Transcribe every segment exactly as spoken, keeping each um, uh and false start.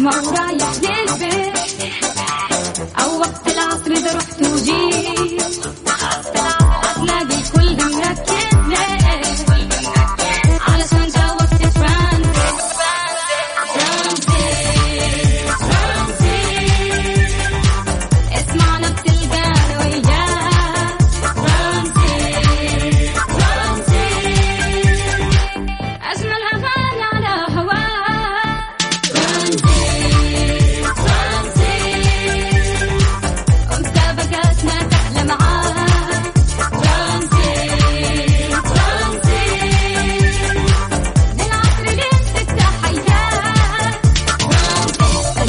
ما هو رايح للبيت أو وقت العصر إذا رحت وجيت هتلاقي الكل مركز علشان جا وقت ترانزيت. ترانزيت ترانزيت اسمعنا بتلقانا وياك. ترانزيت ترانزيت أجمل أغاني على هواك. ترانزيت ترانزيت ومسابقاتنا سهلة معاك. ترانزيت ترانزيت للعصر لين تفتح حياك.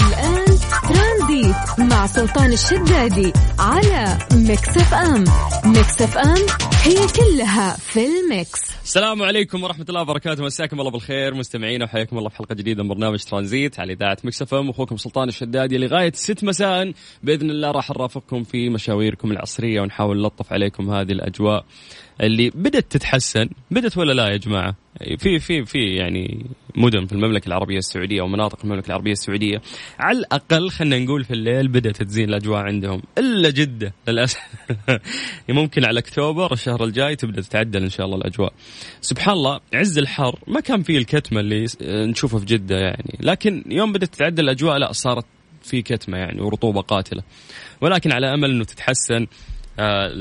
الآن ترانزيت مع سلطان الشدادي على ميكس فم. ميكس فم هي كلها في الميكس. السلام عليكم ورحمة الله وبركاته، مساكم الله بالخير مستمعين، وحياكم الله في حلقة جديدة من برنامج ترانزيت على إذاعة ميكس فم. أخوكم سلطان الشدادي لغاية ست مساء بإذن الله راح نرافقكم في مشاويركم العصرية ونحاول نلطف عليكم هذه الأجواء اللي بدت تتحسن. بدت ولا لا يا جماعة؟ في في في يعني مدن في المملكة العربية السعودية ومناطق المملكة العربية السعودية على الأقل خلنا نقول في الليل بدأت تزين الأجواء عندهم، إلا جدة للأسف ممكن على أكتوبر الشهر الجاي تبدأ تتعدل إن شاء الله الأجواء. سبحان الله عز الحر ما كان فيه الكتمة اللي نشوفه في جدة يعني، لكن يوم بدأت تتعدل الأجواء لا صارت فيه كتمة يعني ورطوبة قاتلة، ولكن على أمل إنه تتحسن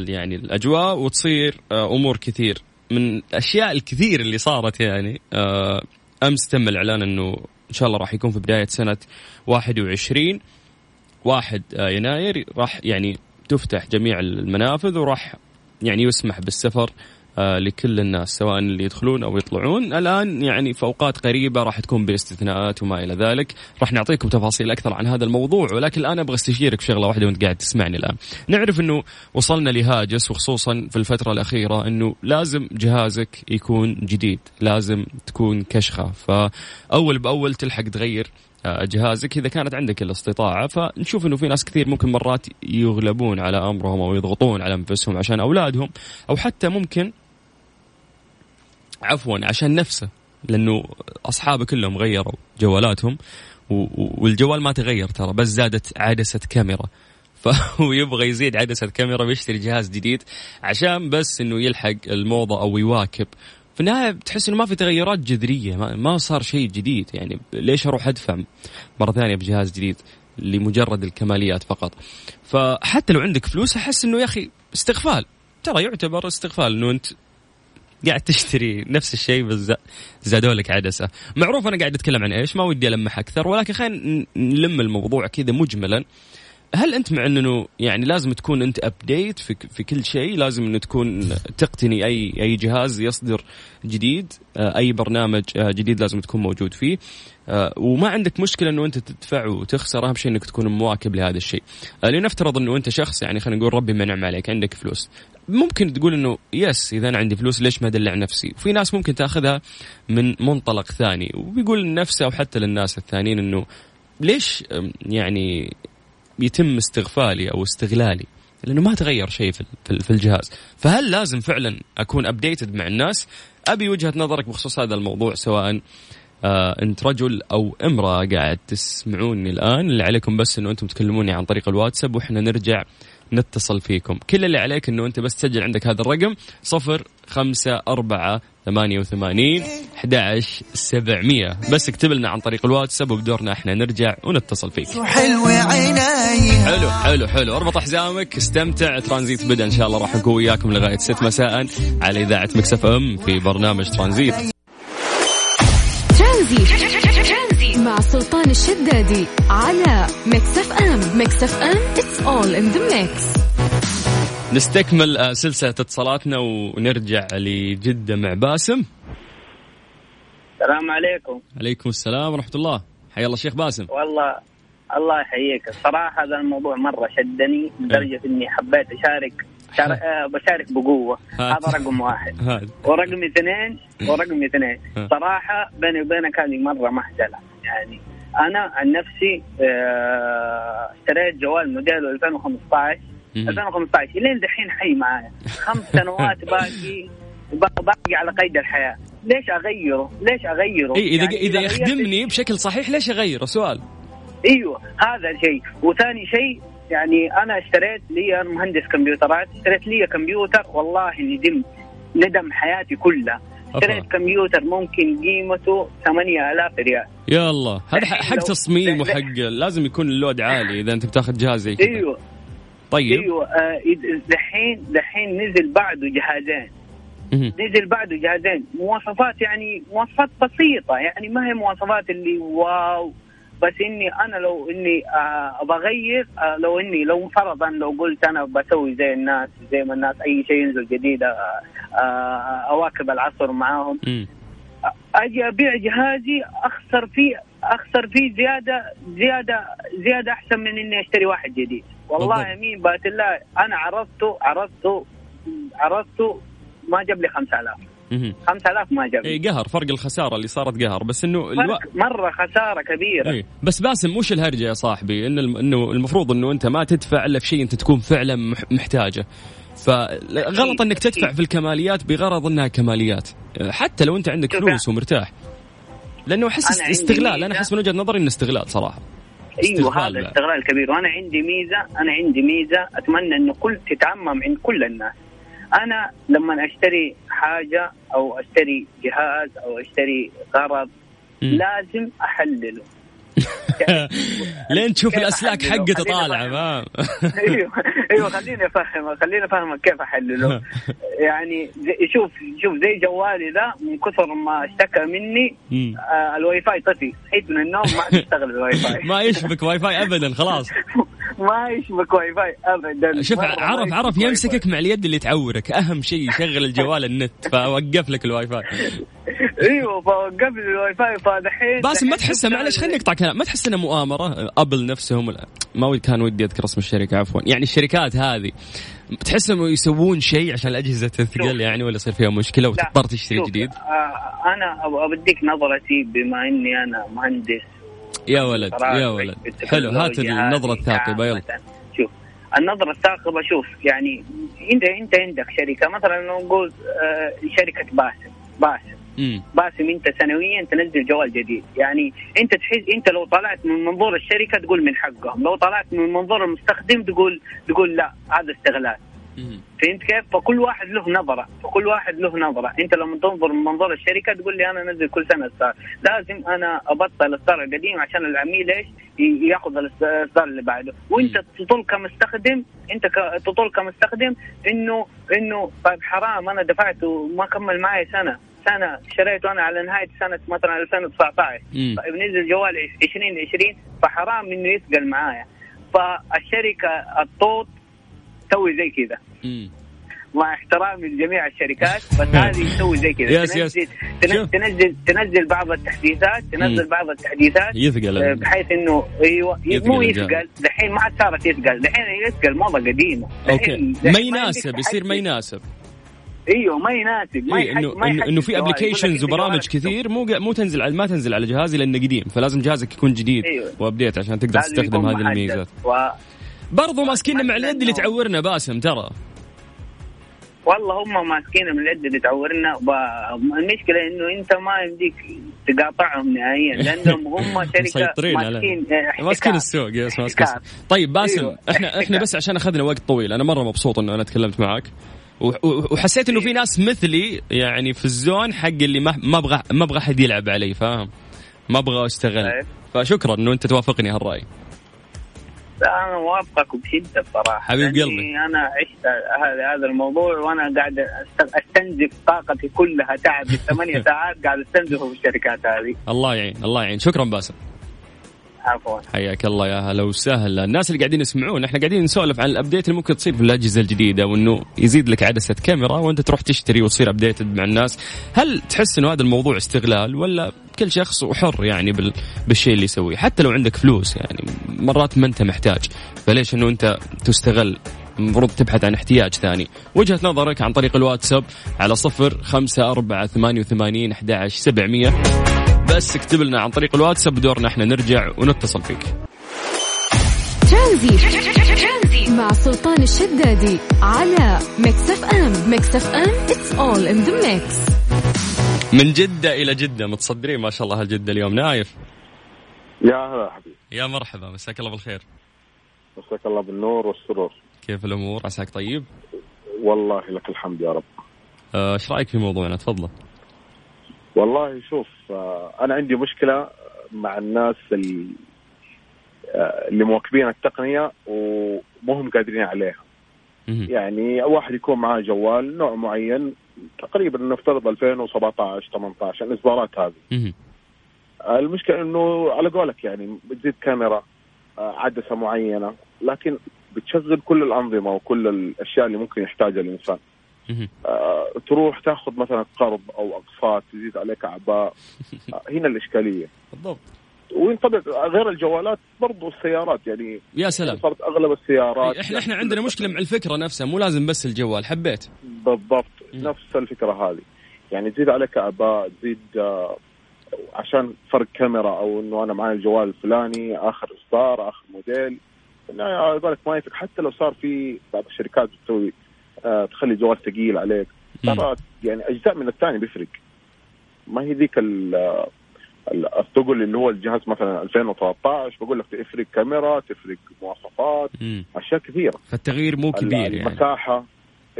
يعني الأجواء وتصير أمور كثير من الأشياء الكثير اللي صارت يعني. أمس تم الإعلان أنه إن شاء الله راح يكون في بداية سنة واحد وعشرين واحد يناير راح يعني تفتح جميع المنافذ وراح يعني يسمح بالسفر لكل الناس سواء اللي يدخلون أو يطلعون. الآن يعني في أوقات قريبة راح تكون باستثناءات وما إلى ذلك، راح نعطيكم تفاصيل أكثر عن هذا الموضوع، ولكن الآن أبغى استشيرك في شغلة واحدة وانت قاعد تسمعني الآن. نعرف أنه وصلنا لهاجس وخصوصا في الفترة الأخيرة أنه لازم جهازك يكون جديد، لازم تكون كشخة، فأول بأول تلحق تغير جهازك إذا كانت عندك الاستطاعة. فنشوف إنه في ناس كثير ممكن مرات يغلبون على أمرهم أو يضغطون على أنفسهم عشان أولادهم أو حتى ممكن عفوا عشان نفسه، لأنه أصحابه كلهم غيروا جوالاتهم والجوال ما تغير ترى، بس زادت عدسة كاميرا، فهو يبغى يزيد عدسة كاميرا ويشتري جهاز جديد عشان بس إنه يلحق الموضة أو يواكب. في النهاية بتحس إنه ما في تغيرات جذرية، ما صار شيء جديد يعني، ليش أروح أدفع مرة ثانية بجهاز جديد لمجرد الكماليات فقط. فحتى لو عندك فلوس أحس إنه يا أخي استغفال، ترى يعتبر استغفال إنه أنت قاعد تشتري نفس الشيء بس زادوا لك عدسة. معروف أنا قاعد أتكلم عن إيش، ما ودي ألمح أكثر، ولكن خلينا نلم الموضوع كذا مجملا. هل أنت مع أنه يعني لازم تكون أنت أبديت في في كل شيء، لازم أنه تكون تقتني أي أي جهاز يصدر جديد، أي برنامج جديد لازم تكون موجود فيه، وما عندك مشكلة أنه أنت تدفع وتخسر، أهم شيء أنك تكون مواكب لهذا الشيء. لنفترض أنه أنت شخص يعني خلينا نقول ربي منعم عليك عندك فلوس، ممكن تقول أنه يس إذا أنا عندي فلوس ليش ما أدلع نفسي. وفي ناس ممكن تأخذها من منطلق ثاني وبيقول لنفسه أو حتى للناس الثانيين أنه ليش يعني يتم استغفالي أو استغلالي، لأنه ما تغير شيء في الجهاز. فهل لازم فعلا أكون أبديتد مع الناس؟ أبي وجهة نظرك بخصوص هذا الموضوع، سواء أنت رجل أو امرأة قاعد تسمعوني الآن. اللي عليكم بس أنه أنتم تكلموني عن طريق الواتساب وإحنا نرجع نتصل فيكم. كل اللي عليك أنه أنت بس تسجل عندك هذا الرقم صفر خمسة أربعة ثمانية وثمانين أحد عشر سبعمية، بس اكتب لنا عن طريق الواتساب وبدورنا احنا نرجع ونتصل فيك. حلو حلو حلو حلو، اربط حزامك استمتع، ترانزيت بدأ إن شاء الله، راح نكون وياكم لغاية ست مساء على إذاعة ميكس فم في برنامج ترانزيت. ترانزيت مع سلطان الشدادي على ميكس فم. ميكس فم it's all in the mix. نستكمل سلسلة اتصالاتنا ونرجع لجدة مع باسم. السلام عليكم. عليكم السلام ورحمة الله، حيا الله شيخ باسم. والله الله يحييك. الصراحة هذا الموضوع مرة شدني لدرجة إني حبيت أشارك شار... آه بشارك بقوة. هذا رقم واحد هاد. ورقم اثنين ورقم اثنين صراحة بيني وبينك هذه مرة محجلة يعني. أنا عن نفسي اشتريت آه... جوال موديله ألفين وخمسة عشر ألفين وخمسة عشر لين دحين حي معايا خمس سنوات باقي باقي على قيد الحياة. ليش أغيره؟ ليش أغيره؟ إيه إذا يعني إذا يخدمني بشكل صحيح ليش أغيره؟ سؤال ايوه هذا شيء. وثاني شيء يعني انا اشتريت لي مهندس كمبيوترات، اشتريت لي كمبيوتر والله ندم ندم حياتي كلها. اشتريت كمبيوتر ممكن قيمته ثمانية آلاف ريال. يا الله، هذا حق تصميم وحق لازم يكون اللود عالي اذا انت بتاخذ جهاز زي كذا. ايوه طيب ايوه دحين دحين نزل بعده جهازين نزل بعده جهازين مواصفات يعني مواصفات بسيطه، يعني ما هي مواصفات اللي واو، بس اني انا لو اني بغير، لو اني لو فرضا لو قلت انا بسوي زي الناس، زي ما الناس اي شيء ينزل جديد اواكب العصر معاهم، اجي ابيع جهازي اخسر فيه اخسر فيه زياده زياده زياده احسن من اني اشتري واحد جديد. والله يمين بات الله انا عرضته عرضته عرضته ما جاب لي خمسة آلاف. خمسة آلاف ما جاب. إيه قهر، فرق الخسارة اللي صارت قهر، بس إنه الو... مرة خسارة كبيرة. إيه بس باسم مش الهرجة يا صاحبي، إن إنه المفروض إنه أنت ما تدفع إلا في شيء أنت تكون فعلا محتاجه، فغلط إنك تدفع في الكماليات بغرض إنها كماليات حتى لو أنت عندك فلوس ومرتاح، لأنه أحس استغلال. أنا أحس من وجهة نظري إنه استغلال صراحة. ايوه هذا استغلال كبير. وانا عندي ميزه انا عندي ميزه اتمنى انه كل تتعمم عند كل الناس. انا لما اشتري حاجه او اشتري جهاز او اشتري غرض لازم احلله لين تشوف الاسلاك حقته طالعه. ما ايوه ايوه خليني افهم خليني افهمك كيف احلله. يعني شوف شوف زي جوالي ذا من كثر ما اشتكى مني آه الواي فاي طفي، صحيت من النوم ما اشتغل الواي فاي ما يشبك واي فاي ابدا، خلاص ما يشبك واي فاي ابدا. شوف عرف عرف يمسكك مع اليد اللي تعورك، اهم شيء يشغل الجوال النت، فوقف لك الواي فاي. ايوه فوقف الواي فاي. فدحين باسم ما تحسها، معلش خليني اقطع كلام، ما تحس انها مؤامره؟ ابل نفسهم ما كان ودي اذكر اسم الشركه عفوا، يعني الشركات هذه تحس انه يسوون شيء عشان الاجهزه تثقل يعني، ولا يصير فيها مشكله وتضطر تشتري جديد؟ آه انا ابديك نظرتي بما اني انا مهندس. يا ولد يا ولد حلو، هات النظره الثاقبه. يلا شوف النظره الثاقبه. شوف يعني انت انت عندك شركه مثلا، نقول آه شركه باسم باسم باسم انت سنويا تنزل جوال جديد، يعني انت تحس انت لو طلعت من منظور الشركه تقول من حقهم، لو طلعت من منظور المستخدم تقول تقول لا هذا استغلال. فهمت كيف؟ فكل واحد له نظره فكل واحد له نظره انت لما تنظر من منظور الشركه تقول لي انا انزل كل سنه اصدار، لازم انا ابطل الاصدار القديم عشان العميل ايش ياخذ الاصدار اللي بعده، وانت تطول كمستخدم انت تطول كمستخدم انه انه طيب حرام انا دفعت وما كمل معي سنه سنة شريته أنا على نهاية سنة مثلا ألفين وتسعة عشر، طيب نزل جوال عشرين عشرين، فحرام إنه يثقل معايا. فالشركة الطوط تسوي زي كذا، مع احترامي لجميع الشركات بس هذه تسوي زي كذا. تنزل, تنزل تنزل بعض التحديثات تنزل بعض التحديثات يثقل، بحيث إنه أيوة مو يثقل دحين، ما عاد صارت يثقل دحين، يثقل موضة قديمة. أوكي ما يناسب، يصير ما يناسب. ايوه ما يناسب ما إيه انه ما انه في ابلكيشنز وبرامج كثير مو مو تنزل على ما تنزل على جهازي لانه قديم، فلازم جهازك يكون جديد. أيوة. وابديت عشان تقدر تستخدم هذه الميزات. و... برضو ماسكيننا مع اليد اللي تعورنا باسم، ترى والله هم ماسكيننا من اليد اللي تعورنا. المشكله انه انت ما يمديك تقاطعهم نهائيا لانهم هم شركه ماسكين ماسكين السوق يا ماسكين. طيب باسم أيوة. احنا احنا بس عشان اخذنا وقت طويل، انا مره مبسوط انه انا تكلمت معك وحسيت انه في ناس مثلي يعني في الزون حق اللي ما ابغى ما ابغى حد يلعب علي، فاهم؟ ما ابغى اشتغل. فشكرا انه انت توافقني هالراي. انا موافقك بشده صراحه حبيب قلبي. انا عشت هذا الموضوع وانا قاعد استنزف طاقتي كلها، تعب ثمانية ساعات قاعد استنزفه بالشركات هذه. الله يعين الله يعين. شكرا باسم. عفوا حياك الله. يا هلا وسهلا. الناس اللي قاعدين يسمعون، احنا قاعدين نسولف عن الابديت اللي ممكن تصير في الاجهزه الجديده، وانه يزيد لك عدسه كاميرا وانت تروح تشتري وتصير ابديت مع الناس. هل تحس انه هذا الموضوع استغلال، ولا كل شخص وحر يعني بال... بالشيء اللي يسويه؟ حتى لو عندك فلوس يعني مرات ما انت محتاج، فليش انه انت تستغل؟ المفروض تبحث عن احتياج ثاني. وجهة نظرك عن طريق الواتساب على صفر خمسة أربعة ثمانية ثمانية أحد عشر سبعمية. بس اكتب لنا عن طريق الواتساب، دورنا احنا نرجع ونتصل فيك. ترانزيت مع سلطان الشدادي على ميكس فم. ميكس فم it's all in the mix. من جدة إلى جدة، متصدرين ما شاء الله هالجدة اليوم نايف. يا هلا حبيبي. يا مرحبا، مساك الله بالخير. مساك الله بالنور والسرور. كيف الأمور؟ عساك طيب؟ والله لك الحمد يا رب. ايش رأيك في موضوعنا؟ تفضل. والله شوف، أنا عندي مشكلة مع الناس اللي مواكبين التقنية ومهم قادرين عليها. يعني واحد يكون معاه جوال نوع معين، تقريبا نفترض ألفين وسبعة عشر ثمانية عشر الإصدارات هذه. المشكلة أنه على قولك يعني بتزيد كاميرا عدسة معينة، لكن بتشغل كل الأنظمة وكل الأشياء اللي ممكن يحتاجها الإنسان. آه، تروح تأخذ مثلا قرض أو أقساط، تزيد عليك أعباء. آه، هنا الإشكالية بالضبط. وينطبق غير الجوالات برضو السيارات، يعني يا سلام صارت أغلب السيارات. إحنا إحنا عندنا مشكلة مع الفكرة نفسها، مو لازم بس الجوال. حبيت بالضبط نفس الفكرة هذه، يعني تزيد عليك أعباء، تزيد آه عشان فرق كاميرا أو إنه أنا معي الجوال الفلاني آخر إصدار آخر موديل. أنا أقولك ما يفك، حتى لو صار في بعض الشركات بتسوي آه تخلي الجوال ثقيل عليك، ترى يعني أجزاء من الثاني بيفرق. ما هي ذيك الثقل اللي هو الجهاز مثلا ألفين وثلاثة عشر بقول لك تفرق كاميرا، تفرق مواصفات، أشياء كثيرة. فالتغيير مو كبير، المساحة يعني.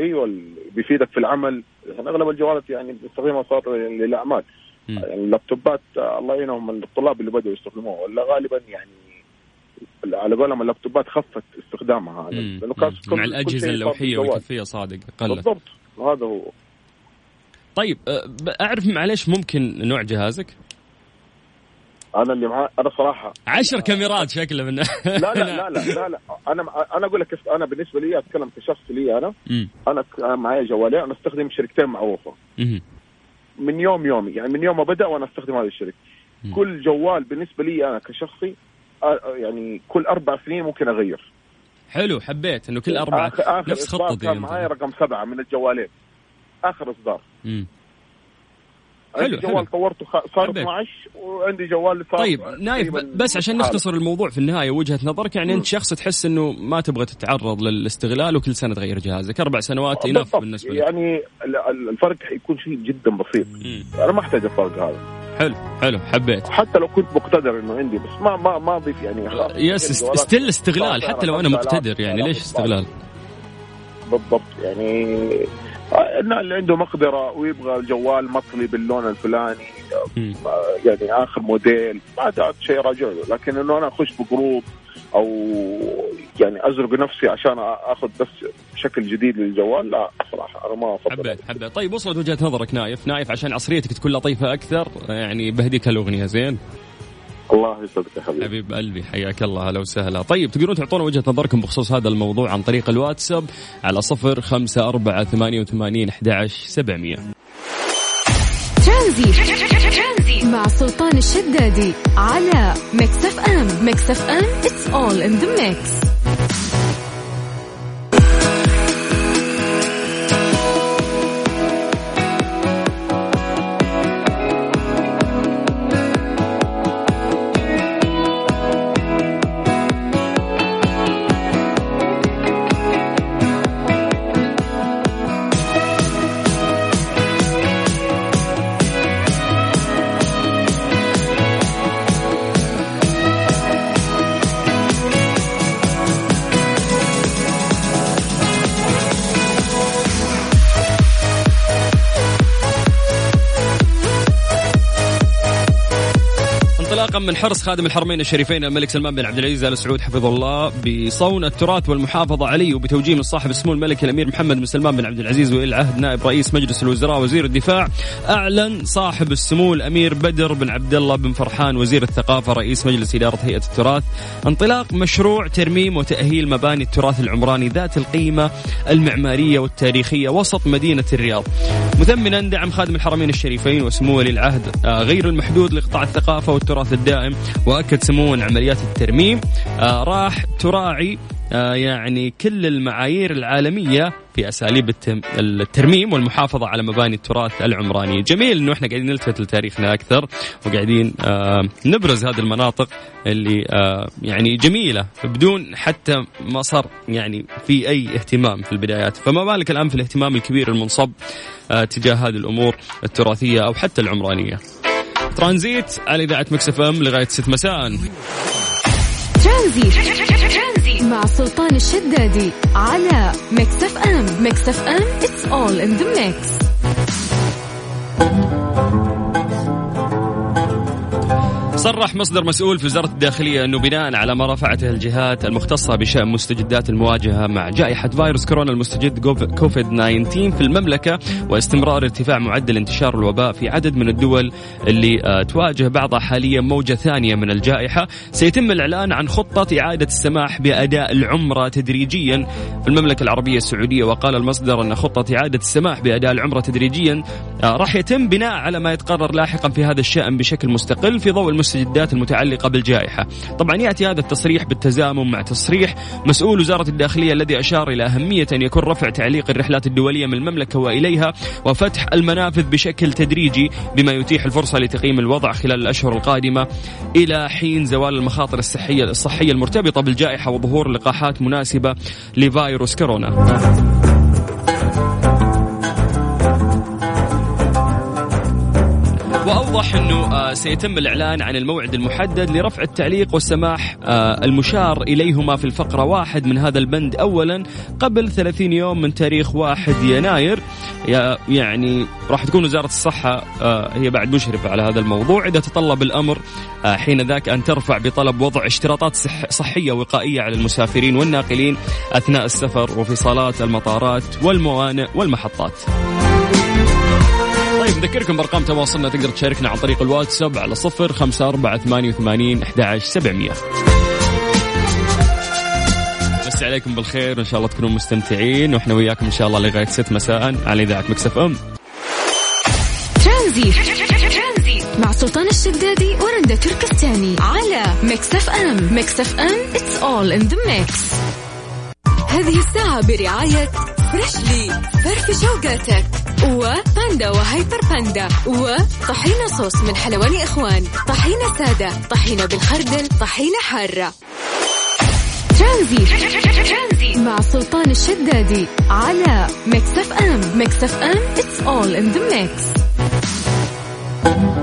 أيوة بيفيدك في العمل. أغلب الجوالات يعني بنستخدمها صار للأعمال. يعني اللابتوبات الله يعينهم الطلاب اللي بدأوا يستخدموها، ولا غالبا يعني على قولهم اللابتوبات خفت استخدامها لأنه كل مع الأجهزة اللوحية والكفية. صادق قلت بالضبط، هذا هو. طيب أعرف معليش ممكن نوع جهازك؟ أنا اللي معاه أنا صراحة عشر كاميرات شكله من... لا, لا, لا لا لا لا أنا أنا أقول لك أنا بالنسبة لي أتكلم كشخص لي، أنا م. أنا معايا جوالي، أنا أستخدم شركتين معروفة من يوم يومي، يعني من يوم ما بدأ وأنا أستخدم هذه الشركة. م. كل جوال بالنسبة لي أنا كشخصي يعني كل أربع سنين ممكن أغير. حلو، حبيت إنه كل أربع آخر آخر نفس خطة دي. كان معايا رقم سبعة من الجوالين آخر إصدار. امم عندي جوال طورته صار اثنا عشر وعندي جوال صار. طيب نايف، بس عشان نختصر الموضوع في النهاية، وجهة نظرك يعني أنت شخص تحس إنه ما تبغى تتعرض للاستغلال وكل سنة تغير جهازك. أربع سنوات يناف بالنسبة لك. يعني الفرق حيكون شيء جدا بسيط. مم. أنا ما أحتاج الفرق هذا. حلو حلو، حبيت. حتى لو كنت مقتدر انه عندي، بس ما ما ما ضيف يعني يس استل استغلال. حتى لو انا مقتدر يعني ليش استغلال؟ بالضبط، يعني اللي عنده مقدره ويبغى الجوال مطلي باللون الفلاني يعني اخر موديل ما تعرف شيء راجع له، لكن انه انا اخش بجروب او يعني ازرق نفسي عشان اخذ بس شكل جديد للجوال، لا صراحه انا ما افضل. حبيت حبيت. طيب وصلت وجهه نظرك نايف. نايف عشان عصريتك تكون لطيفه اكثر يعني بهديك هالاغنيه. زين، الله يسعدك يا حبيبي حبيب قلبي، حياك الله، هلا وسهلا. طيب تقدرون تعطونا وجهه نظركم بخصوص هذا الموضوع عن طريق الواتساب على صفر خمسة أربعة ثمانية وثمانين أحد عشر سبعمية. ترانزيت مع سلطان الشدادي على ميكس فم. ميكس فم it's all in the mix. من حرص خادم الحرمين الشريفين الملك سلمان بن عبدالعزيز آل سعود حفظه الله بصون التراث والمحافظة عليه، وبتوجيه من صاحب السمو الملك الأمير محمد بن سلمان بن عبدالعزيز ولي العهد نائب رئيس مجلس الوزراء وزير الدفاع، أعلن صاحب السمو الأمير بدر بن عبدالله بن فرحان وزير الثقافة رئيس مجلس إدارة هيئة التراث انطلاق مشروع ترميم وتأهيل مباني التراث العمراني ذات القيمة المعمارية والتاريخية وسط مدينة الرياض، مثمنا دعم خادم الحرمين الشريفين وسمو ولي العهد غير المحدود لقطاع الثقافة والتراث الدائم. وأكد سموه أن عمليات الترميم آه راح تراعي آه يعني كل المعايير العالمية في أساليب الترميم والمحافظة على مباني التراث العمراني. جميل أنه إحنا قاعدين نلتفت لتاريخنا أكثر وقاعدين آه نبرز هذه المناطق اللي آه يعني جميلة بدون حتى ما صار يعني في أي اهتمام في البدايات، فما بالك الآن في الاهتمام الكبير المنصب آه تجاه هذه الأمور التراثية أو حتى العمرانية. ترانزيت على إذاعة ميكس فم لغاية ست مساء. ترانزيت مع سلطان الشدادي على ميكس فم. ميكس فم it's all in the mix. صرح مصدر مسؤول في وزارة الداخلية أنه بناء على ما رفعته الجهات المختصة بشأن مستجدات المواجهة مع جائحة فيروس كورونا المستجد كوفيد تسعة عشر في المملكة واستمرار ارتفاع معدل انتشار الوباء في عدد من الدول اللي تواجه بعضها حاليا موجة ثانية من الجائحة، سيتم الإعلان عن خطة إعادة السماح بأداء العمرة تدريجيا في المملكة العربية السعودية. وقال المصدر أن خطة إعادة السماح بأداء العمرة تدريجيا راح يتم بناء على ما يتقرر لاحقا في هذا الشأن بشكل مستقل في ضوء المستجدات المتعلقة بالجائحة. طبعا يأتي هذا التصريح بالتزامن مع تصريح مسؤول وزارة الداخلية الذي أشار إلى أهمية أن يكون رفع تعليق الرحلات الدولية من المملكة وإليها وفتح المنافذ بشكل تدريجي بما يتيح الفرصة لتقييم الوضع خلال الأشهر القادمة إلى حين زوال المخاطر الصحية الصحية المرتبطة بالجائحة وظهور لقاحات مناسبة لفيروس كورونا. وأوضح أنه سيتم الإعلان عن الموعد المحدد لرفع التعليق والسماح المشار إليهما في الفقرة واحد من هذا البند أولا قبل ثلاثين يوم من تاريخ واحد يناير. يعني راح تكون وزارة الصحة هي بعد مشرفة على هذا الموضوع إذا تطلب الأمر حينذاك أن ترفع بطلب وضع اشتراطات صحية وقائية على المسافرين والناقلين أثناء السفر وفي صالات المطارات والموانئ والمحطات. نذكركم بأرقام تواصلنا، تقدر تشاركنا عن طريق الواتساب على صفر خمسة أربعة ثمانية وثمانين أحداعش سبعمية. بس عليكم بالخير وإن شاء الله تكونوا مستمتعين، وإحنا وياكم إن شاء الله لغاية ست مساء على إذاعة ميكس فم. ترانزيت مع سلطان الشدادي ورندا تركستاني على ميكس فم. ميكس فم it's all in the mix. هذه الساعة برعاية فريشلي فرف شوقاتك وباندا وهايبر باندا وطحينة صوص من حلواني إخوان، طحينة سادة، طحينة بالخردل، طحينة حارة. ترانزيت مع سلطان الشدادي على ميكس فم. ميكس فم it's all in the mix.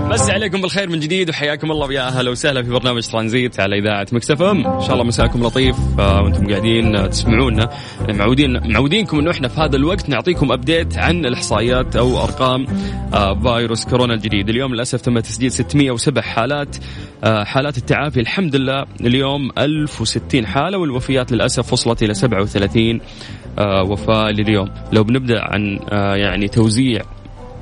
مساء عليكم بالخير من جديد وحياكم الله ويا أهلا وسهلا في برنامج ترانزيت على إذاعة ميكس فم. إن شاء الله مساءكم لطيف وأنتم قاعدين تسمعونا. معودين معودينكم إنه إحنا في هذا الوقت نعطيكم أبديت عن الإحصائيات أو أرقام فيروس كورونا الجديد. اليوم للأسف تم تسجيل ستمائة وسبعة حالات حالات التعافي الحمد لله، اليوم ألف وستين حالة، والوفيات للأسف وصلت إلى سبعة وثلاثين وفاة لليوم. لو بنبدأ عن يعني توزيع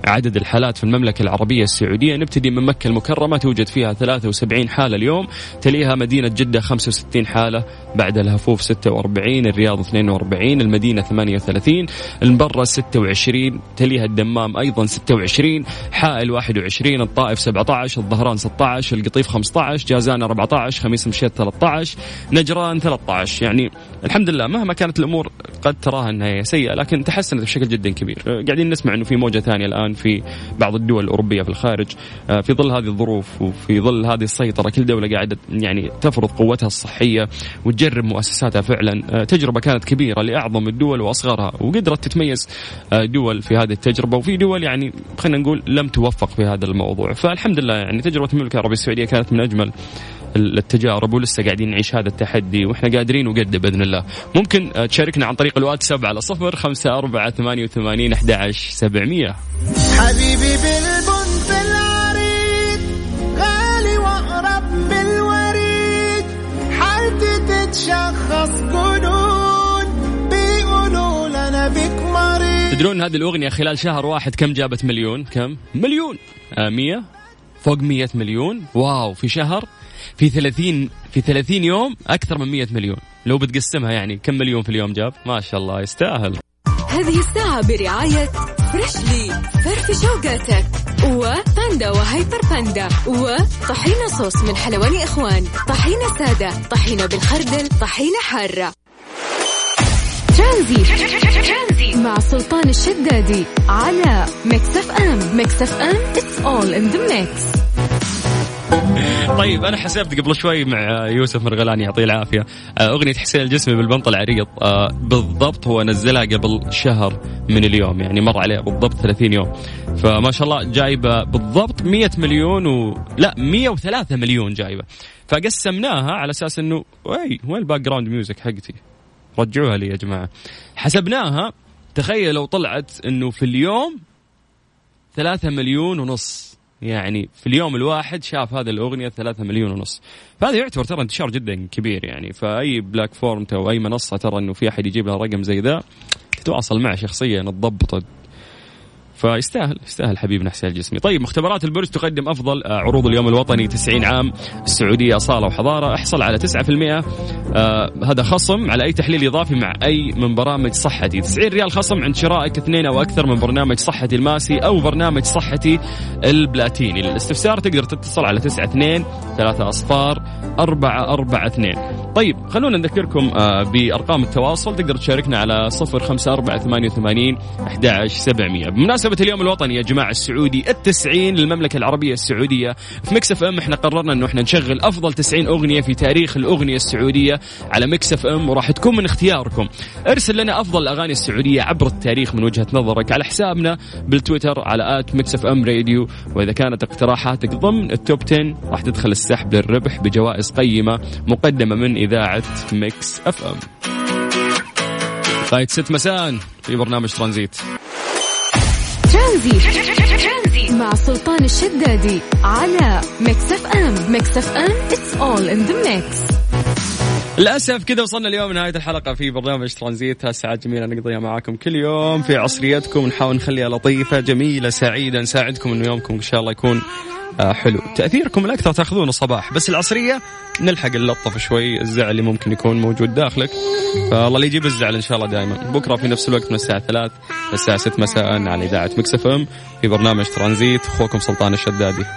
عدد الحالات في المملكة العربية السعودية، نبتدي من مكة المكرمة توجد فيها ثلاثة وسبعين حالة اليوم، تليها مدينة جدة خمسة وستين حالة، بعدها الهفوف ستة وأربعين، الرياض اثنين وأربعين، المدينة ثمانية وثلاثين، المبرة ستة وعشرين، تليها الدمام أيضا ستة وعشرين، حائل واحد وعشرين، الطائف سبعة عشر، الظهران ستة عشر، القطيف خمسة عشر، جازان أربعة عشر، خميس مشيط ثلاثة عشر، نجران ثلاثة عشر. يعني الحمد لله مهما كانت الأمور قد تراها أنها سيئة لكن تحسنت بشكل جدا كبير. قاعدين نسمع أنه في موجة ثانية الآن في بعض الدول الأوروبية في الخارج، في ظل هذه الظروف وفي ظل هذه السيطرة كل دولة قاعدة يعني تفرض قوتها الصحية وتجرب مؤسساتها. فعلا تجربة كانت كبيرة لأعظم الدول وأصغرها، وقدرت تتميز دول في هذه التجربة، وفي دول يعني خلينا نقول لم توفق في هذا الموضوع. فالحمد لله يعني تجربة المملكة العربية السعودية كانت من أجمل التجارب، ولسه قاعدين نعيش هذا التحدي وإحنا قادرين وقد بإذن الله. ممكن تشاركنا عن طريق الواتساب على صفر خمسة أربعة ثمانية وثمانين أحداعش سبعمية. حبيبي بالبنت العريض غالي وأقرب بالوريد، حالتي تتشخص جنون بيقولوا لنا بك مريض. تدرون هذه الأغنية خلال شهر واحد كم جابت مليون؟ كم مليون؟ آه مية، فوق مية مليون. واو، في شهر، في ثلاثين في ثلاثين يوم أكثر من مية مليون. لو بتقسمها يعني كم مليون في اليوم جاب؟ ما شاء الله يستاهل. هذه الساعة برعاية فريشلي فرف شوقاتك وباندا وهايبر باندا وطحينة صوص من حلواني إخوان، طحينة سادة، طحينة بالخردل، طحينة حارة. ترانزيت مع سلطان الشدادي على ميكس فم. ميكس فم it's all in the mix. طيب أنا حسبت قبل شوي مع يوسف مرغلاني يعطيه العافية أغنية حسين الجسمي بالبنط العريض بالضبط هو نزلها قبل شهر من اليوم, يعني مر عليه بالضبط ثلاثين يوم, فما شاء الله جايبة بالضبط مية مليون و... لا مية وثلاثة مليون جايبة. فقسمناها على أساس أنه وين الباك جراوند ميوزك حقتي, رجعوها لي يا جماعة. حسبناها تخيل لو طلعت أنه في اليوم ثلاثة مليون ونص, يعني في اليوم الواحد شاف هذه الأغنية ثلاثة مليون ونص, فهذا يعتبر ترى انتشار جدا كبير يعني. فأي بلاك فورم أو أي منصة ترى أنه في أحد يجيب لها رقم زي ذا تتواصل معه شخصيا تضبطه, فيستاهل يستاهل حبيبنا حسين الجسمي. طيب مختبرات البرج تقدم أفضل عروض اليوم الوطني تسعين عام السعودية أصالة وحضارة, احصل على تسعة بالمئة آه هذا خصم على أي تحليل إضافي مع أي من برامج صحتي, تسعين ريال خصم عند شرائك اثنين أو أكثر من برنامج صحتي الماسي أو برنامج صحتي البلاتيني. للاستفسار تقدر تتصل على تسعة اثنين ثلاثة صفر أربعة أربعة اثنين. طيب خلونا نذكركم آه بأرقام التواصل, تقدر تشاركنا على صفر خمسة أربعة ثمانية ثمانين أحد عشر سبعمية. بمناسبة اليوم الوطني يا جماعة السعودي التسعين للمملكة العربية السعودية, في ميكس فم احنا قررنا انه احنا نشغل افضل تسعين اغنية في تاريخ الاغنية السعودية على ميكس فم, وراح تكون من اختياركم. ارسل لنا افضل الاغاني السعودية عبر التاريخ من وجهة نظرك على حسابنا بالتويتر على آت ميكس فم راديو, واذا كانت اقتراحاتك ضمن التوب عشرة راح تدخل السحب للربح بجوائز قيمة مقدمة من اذاعة ميكس فم. فايت ست مساء في برنامج ترانزيت ترانزيت مع سلطان الشدادي على ميكس اف ام. ميكس اف ام it's all in the mix. للأسف كذا وصلنا اليوم نهاية الحلقة في برنامج ترانزيت, هالساعات جميلة نقضيها معاكم كل يوم في عصريتكم, نحاول نخليها لطيفة جميلة سعيدة, نساعدكم إنه يومكم إن شاء الله يكون حلو. تأثيركم الأكثر تأخذونه الصباح, بس العصرية نلحق اللطف شوي, الزعل اللي ممكن يكون موجود داخلك فالله اللي يجيب الزعل إن شاء الله دائما. بكرة في نفس الوقت من الساعة ثلاث للساعة ست مساء على إذاعة ميكس اف ام في برنامج ترانزيت. أخوكم سلطان الشدادي.